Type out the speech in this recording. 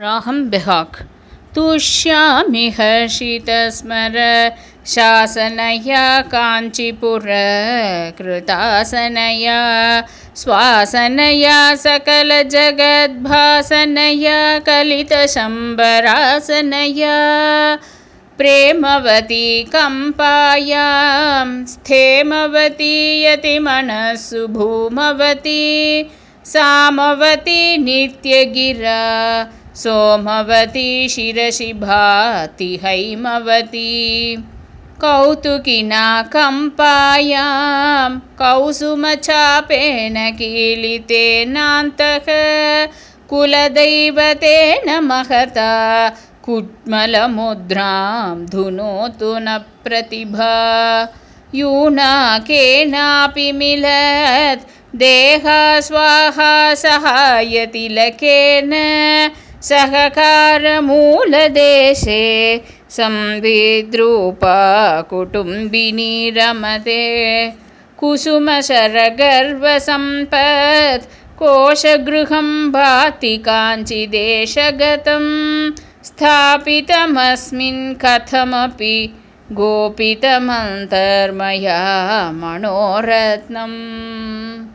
Raham Behak Tushyami Harshita Smara Shasanaya Kanchipura Krutasanaya Swasanaya Sakala Jagad Bhasanaya Kalita Shambharasanaya Premavati Kampayam Sthemavati Yatimanasu Bhumavati Samavati Nityagira Somavati Shirashibhati Haimavati Kautukina Kampayam Kausumachapena Kilite Nantaka Kuladaivatena Mahata Kutmalamudram Dhunotuna Pratibha Yuna Kenapi Milat Deha Swaha Sahayati Lakena Sahakara Mula Deshe Samvidrupa Kutumbini Ramate Kusuma Saragarva Sampath Kosha Gruham Bhati Kanchi Deshagatam Sthapitam asmin kathamapi gopitam antarmaya manoratnam.